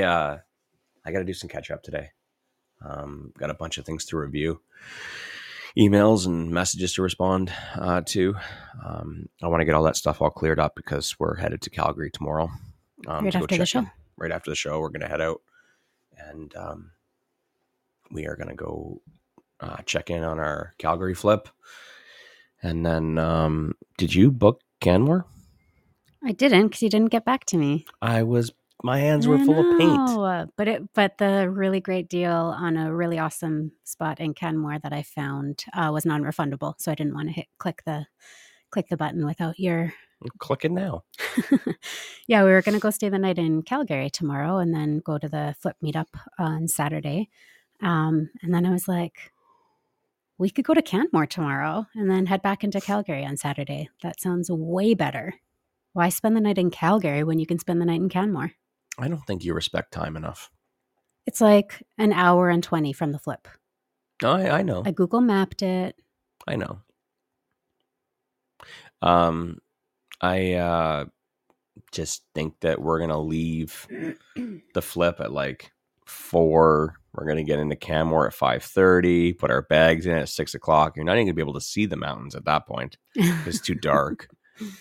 got to do some catch up today. Got a bunch of things to review. Emails and messages to respond to. I want to get all that stuff all cleared up because we're headed to Calgary tomorrow. Right after the show. Right after the show, we're going to head out and we are going to go check in on our Calgary flip. And then, did you book Canmore? I didn't because you didn't get back to me. My hands were full of paint. But the really great deal on a really awesome spot in Canmore that I found was non-refundable, so I didn't want to click the button without your... Click it now. Yeah, we were going to go stay the night in Calgary tomorrow and then go to the flip meetup on Saturday. And then I was like, we could go to Canmore tomorrow and then head back into Calgary on Saturday. That sounds way better. Why spend the night in Calgary when you can spend the night in Canmore? I don't think you respect time enough. It's like an hour and 20 from the flip. I know. I Google mapped it. I know. I just think that we're going to leave the flip at like 4. We're going to get into Canmore at 5:30, put our bags in at 6 o'clock. You're not even going to be able to see the mountains at that point. It's too dark.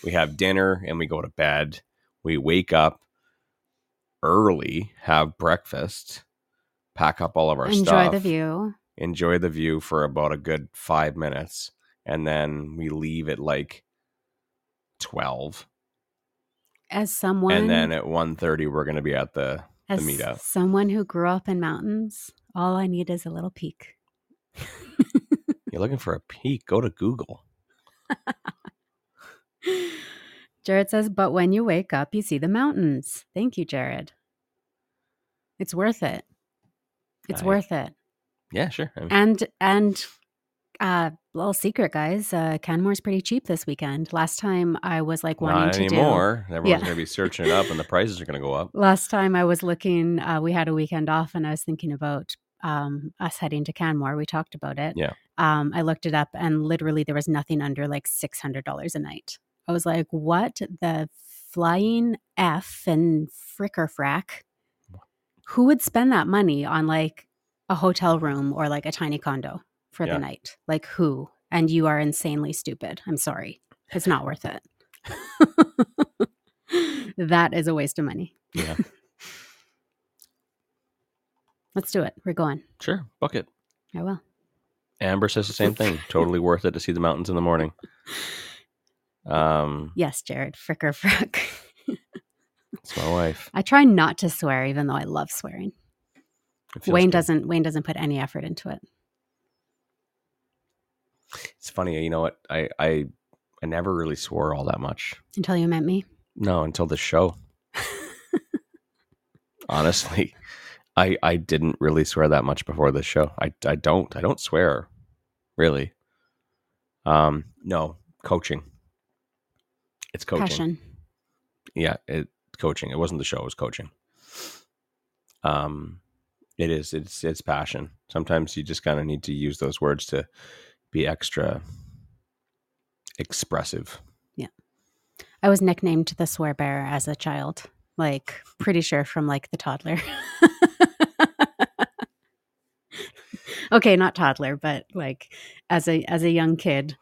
We have dinner and we go to bed. We wake up early, have breakfast, pack up all of our stuff. Enjoy the view for about a good 5 minutes. And then we leave at like 12. And then at 1:30, we're going to be at the meetup. Someone who grew up in mountains, all I need is a little peek. You're looking for a peek? Go to Google. Jared says, but when you wake up, you see the mountains. Thank you, Jared. It's worth it. It's worth it. Yeah, sure. I mean, and little secret, guys, Canmore's pretty cheap this weekend. Last time I was like wanting to do... Not anymore. Everyone's going to be searching it up and the prices are going to go up. Last time I was looking, we had a weekend off and I was thinking about us heading to Canmore. We talked about it. Yeah. I looked it up and literally there was nothing under like $600 a night. I was like, what the flying F and fricker frack? Who would spend that money on like a hotel room or like a tiny condo for the night? Like who? And you are insanely stupid. I'm sorry. It's not worth it. That is a waste of money. Yeah. Let's do it. We're going. Sure. Book it. I will. Amber says the same thing. Totally worth it to see the mountains in the morning. Yes, Jared, fricker frick. It's my wife. I try not to swear, even though I love swearing. Wayne doesn't put any effort into it. It's funny, you know what? I never really swore all that much until you met me. No, until the show. Honestly, I didn't really swear that much before the show. I don't swear really. No coaching. It's coaching. Passion. Yeah, coaching. It wasn't the show, it was coaching. It is. It's passion. Sometimes you just kind of need to use those words to be extra expressive. Yeah. I was nicknamed the swear bear as a child. like pretty sure from like the toddler. Okay, not toddler, but like as a young kid.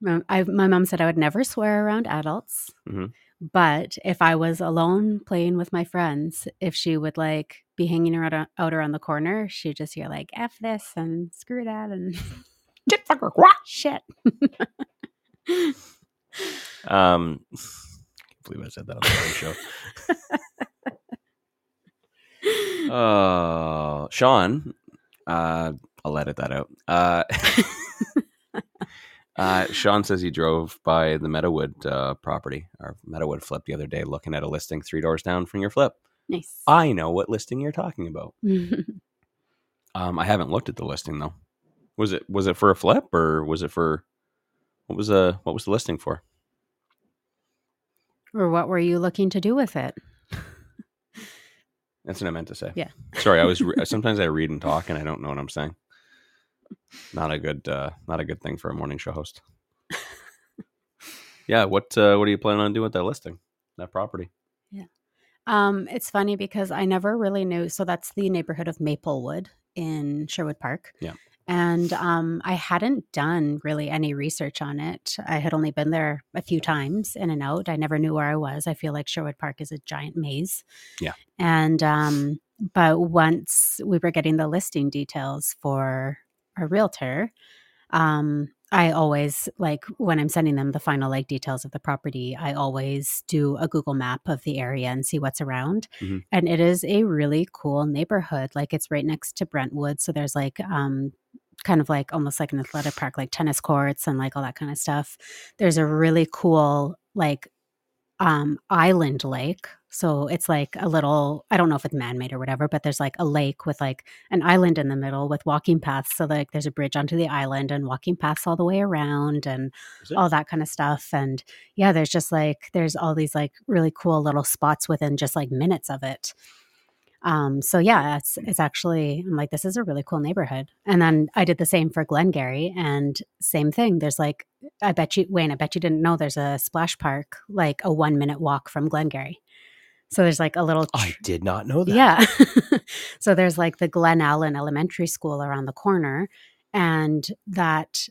My mom said I would never swear around adults, mm-hmm. but if I was alone playing with my friends, if she would like be hanging out around the corner, she'd just hear like F this and screw that and shit. I can't believe I said that on the show. Sean, I'll edit that out. Sean says he drove by the Meadowood property, our Meadowood flip, the other day, looking at a listing 3 doors down from your flip. Nice. I know what listing you're talking about. I haven't looked at the listing though. Was it for a flip or was it for what was the listing for? Or what were you looking to do with it? That's what I meant to say. Yeah. Sorry, I was. Sometimes I read and talk, and I don't know what I'm saying. Not a good thing for a morning show host. Yeah. What are you planning on doing with that listing, that property? Yeah. It's funny because I never really knew. So that's the neighborhood of Maplewood in Sherwood Park. Yeah. And I hadn't done really any research on it. I had only been there a few times in and out. I never knew where I was. I feel like Sherwood Park is a giant maze. Yeah. And but once we were getting the listing details for our realtor, I always, like when I'm sending them the final like details of the property, I always do a Google map of the area and see what's around. Mm-hmm. And it is a really cool neighborhood. Like it's right next to Brentwood. So there's like kind of like almost like an athletic park, like tennis courts and like all that kind of stuff. There's a really cool like island lake. So it's like a little, I don't know if it's man-made or whatever, but there's like a lake with like an island in the middle with walking paths. So like there's a bridge onto the island and walking paths all the way around and all that kind of stuff. And yeah, there's just like, there's all these like really cool little spots within just like minutes of it. So yeah, it's actually, I'm like, this is a really cool neighborhood. And then I did the same for Glengarry and same thing. There's like, I bet you, Wayne, I bet you didn't know there's a splash park, like a 1-minute walk from Glengarry. So there's like a little... I did not know that. Yeah. So there's like the Glen Allen Elementary School around the corner, and that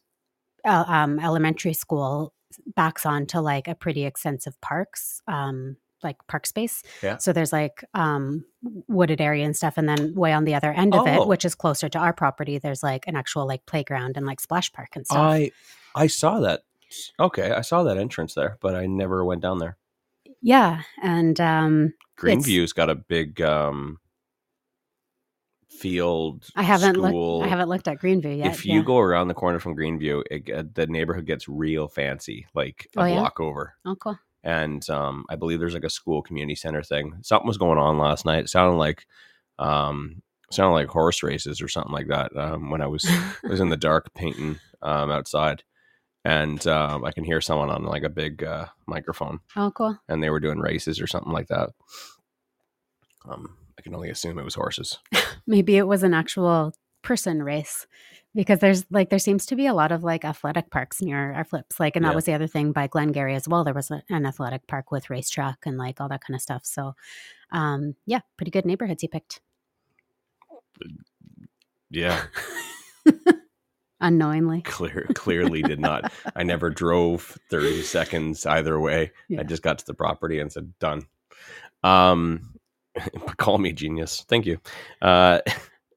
elementary school backs onto like a pretty extensive parks, like park space. Yeah. So there's like wooded area and stuff. And then way on the other end of it, which is closer to our property, there's like an actual like playground and like splash park and stuff. I saw that. Okay. I saw that entrance there, but I never went down there. Yeah, and Greenview's got a big field. I haven't looked at Greenview yet. If you go around the corner from Greenview, the neighborhood gets real fancy, like block over. Oh, cool. And I believe there's like a school community center thing. Something was going on last night. It sounded like horse races or something like that. When I was was in the dark painting outside. And I can hear someone on like a big microphone. Oh, cool. And they were doing races or something like that. I can only assume it was horses. Maybe it was an actual person race, because there seems to be a lot of like athletic parks near our flips. Like, and that was the other thing by Glengarry as well. There was an athletic park with racetrack and like all that kind of stuff. So yeah, pretty good neighborhoods you picked. Yeah. Unknowingly. Clearly did not. I never drove 30 seconds either way. Yeah. I just got to the property and said, done. Call me genius. Thank you.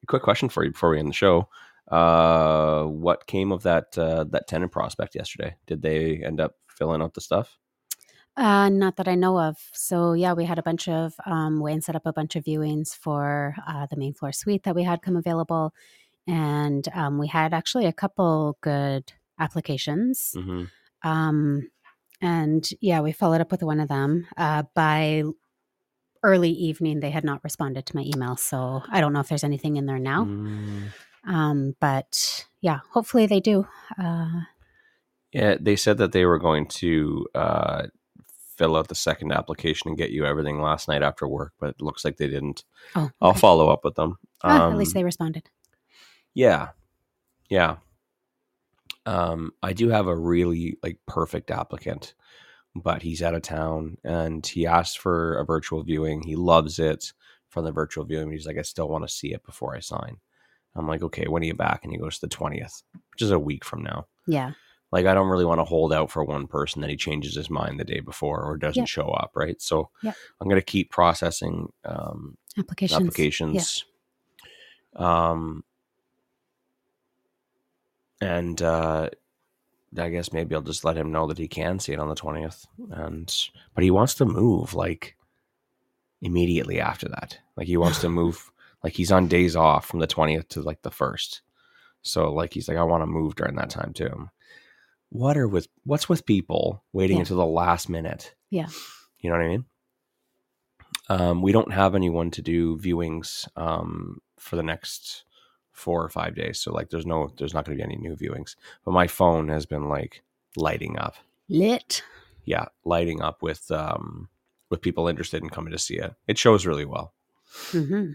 Quick question for you before we end the show. What came of that tenant prospect yesterday? Did they end up filling out the stuff? Not that I know of. So yeah, we had a bunch of, Wayne set up a bunch of viewings for the main floor suite that we had come available. And we had actually a couple good applications. Mm-hmm. And yeah, we followed up with one of them. By early evening, they had not responded to my email. So I don't know if there's anything in there now. But yeah, hopefully they do. Yeah, they said that they were going to fill out the second application and get you everything last night after work. But it looks like they didn't. Oh, okay. I'll follow up with them. At least they responded. Yeah. I do have a really like perfect applicant but he's out of town and he asked for a virtual viewing. He loves it from the virtual viewing. He's like, I still want to see it before I sign. I'm like, okay, when are you back? And he goes, the 20th, which is a week from now. Yeah. Like, I don't really want to hold out for one person that he changes his mind the day before or doesn't show up, right? So I'm going to keep processing applications. Yeah. And I guess maybe I'll just let him know that he can see it on the 20th. But he wants to move, like, immediately after that. Like, he wants to move. Like, he's on days off from the 20th to, like, the 1st. So, like, he's like, I want to move during that time, too. What's with people waiting until the last minute? Yeah. You know what I mean? We don't have anyone to do viewings for the next 4 or 5 days. So like there's not gonna be any new viewings. But my phone has been like lighting up. Lit. Yeah, lighting up with people interested in coming to see it. It shows really well. Mm-hmm.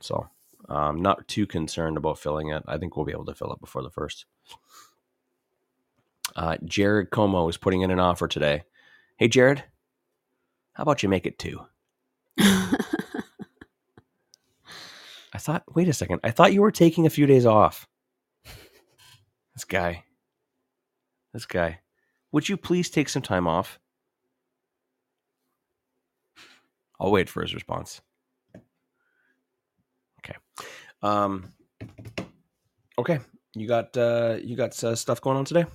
So I'm not too concerned about filling it. I think we'll be able to fill it before the 1st. Jared Como is putting in an offer today. Hey, Jared, how about you make it 2? I thought, wait a second. I thought you were taking a few days off. This guy, would you please take some time off? I'll wait for his response. Okay. Okay. You got stuff going on today?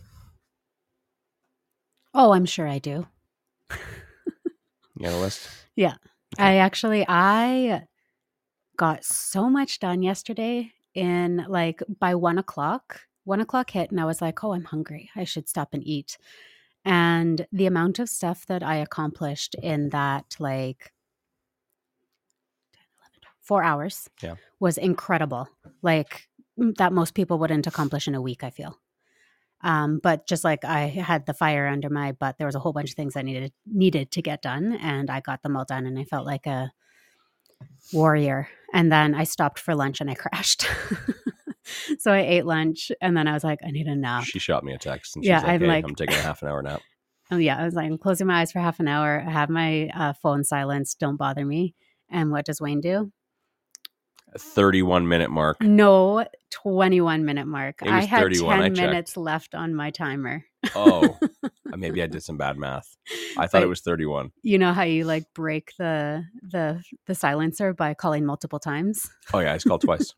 Oh, I'm sure I do. You got a list? Yeah. Okay. I got so much done yesterday in like by 1 o'clock. 1 o'clock hit and I was like, oh, I'm hungry. I should stop and eat. And the amount of stuff that I accomplished in that like 4 hours was incredible. Like that most people wouldn't accomplish in a week, I feel. But just like I had the fire under my butt, there was a whole bunch of things I needed to get done, and I got them all done, and I felt like a warrior. And then I stopped for lunch and I crashed. So I ate lunch and then I was like, I need a nap. She shot me a text and she's like, hey, I'm taking a half an hour nap. Oh yeah. I was like, I'm closing my eyes for half an hour. I have my phone silenced. Don't bother me. And what does Wayne do? 31-minute mark. No, 21-minute mark. I had 31, 10 minutes left on my timer. Oh, maybe I did some bad math. I thought it was 31. You know how you like break the silencer by calling multiple times? Oh, yeah. I called twice.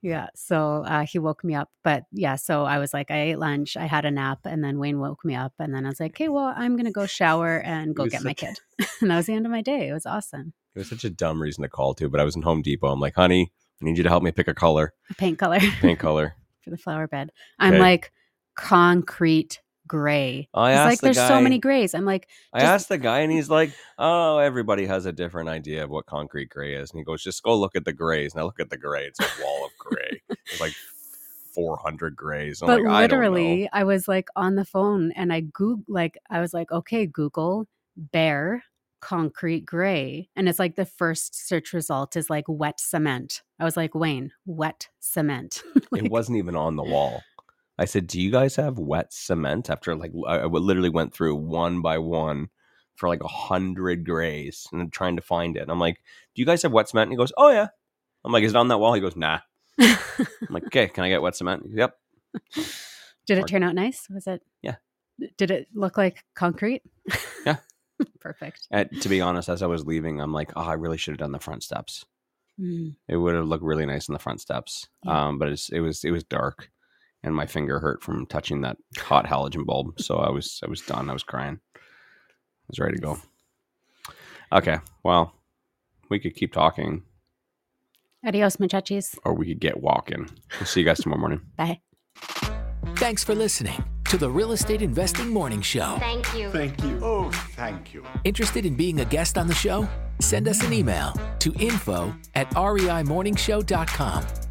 Yeah. So he woke me up. But yeah, so I was like, I ate lunch. I had a nap. And then Wayne woke me up. And then I was like, okay, well, I'm going to go shower and go get my kid. And that was the end of my day. It was awesome. It was such a dumb reason to call to, but I was in Home Depot. I'm like, honey, I need you to help me pick a color. A paint color. Paint color. For the flower bed. I'm like, concrete gray. It's like, there's so many grays. I'm like, I asked the guy and he's like, oh, everybody has a different idea of what concrete gray is. And he goes, just go look at the grays. And I look at the gray. It's a wall of gray. It's like 400 grays. I'm but like, literally, I was like on the phone and I Googled, like, I was like, okay, Google bear concrete gray, and it's like the first search result is like wet cement. I was like, Wayne, wet cement. Like, it wasn't even on the wall. I said, do you guys have wet cement? After like I literally went through one by one for like 100 grays and I'm trying to find it, and I'm like, do you guys have wet cement? And he goes, oh yeah. I'm like, is it on that wall? He goes, nah. I'm like, okay, can I get wet cement? Goes, yep. Did it turn out nice? Was it? Yeah. Did it look like concrete? Yeah. Perfect. To be honest, as I was leaving, I'm like, oh, I really should have done the front steps. Mm. It would have looked really nice in the front steps. Yeah. But it was dark and my finger hurt from touching that hot halogen bulb. So I was done. I was crying. I was ready to go. Okay. Well, we could keep talking. Adios, muchachos. Or we could get walking. We'll see you guys tomorrow morning. Bye. Thanks for listening to the Real Estate Investing Morning Show. Thank you. Thank you. Oh, thank you. Interested in being a guest on the show? Send us an email to info@reimorningshow.com.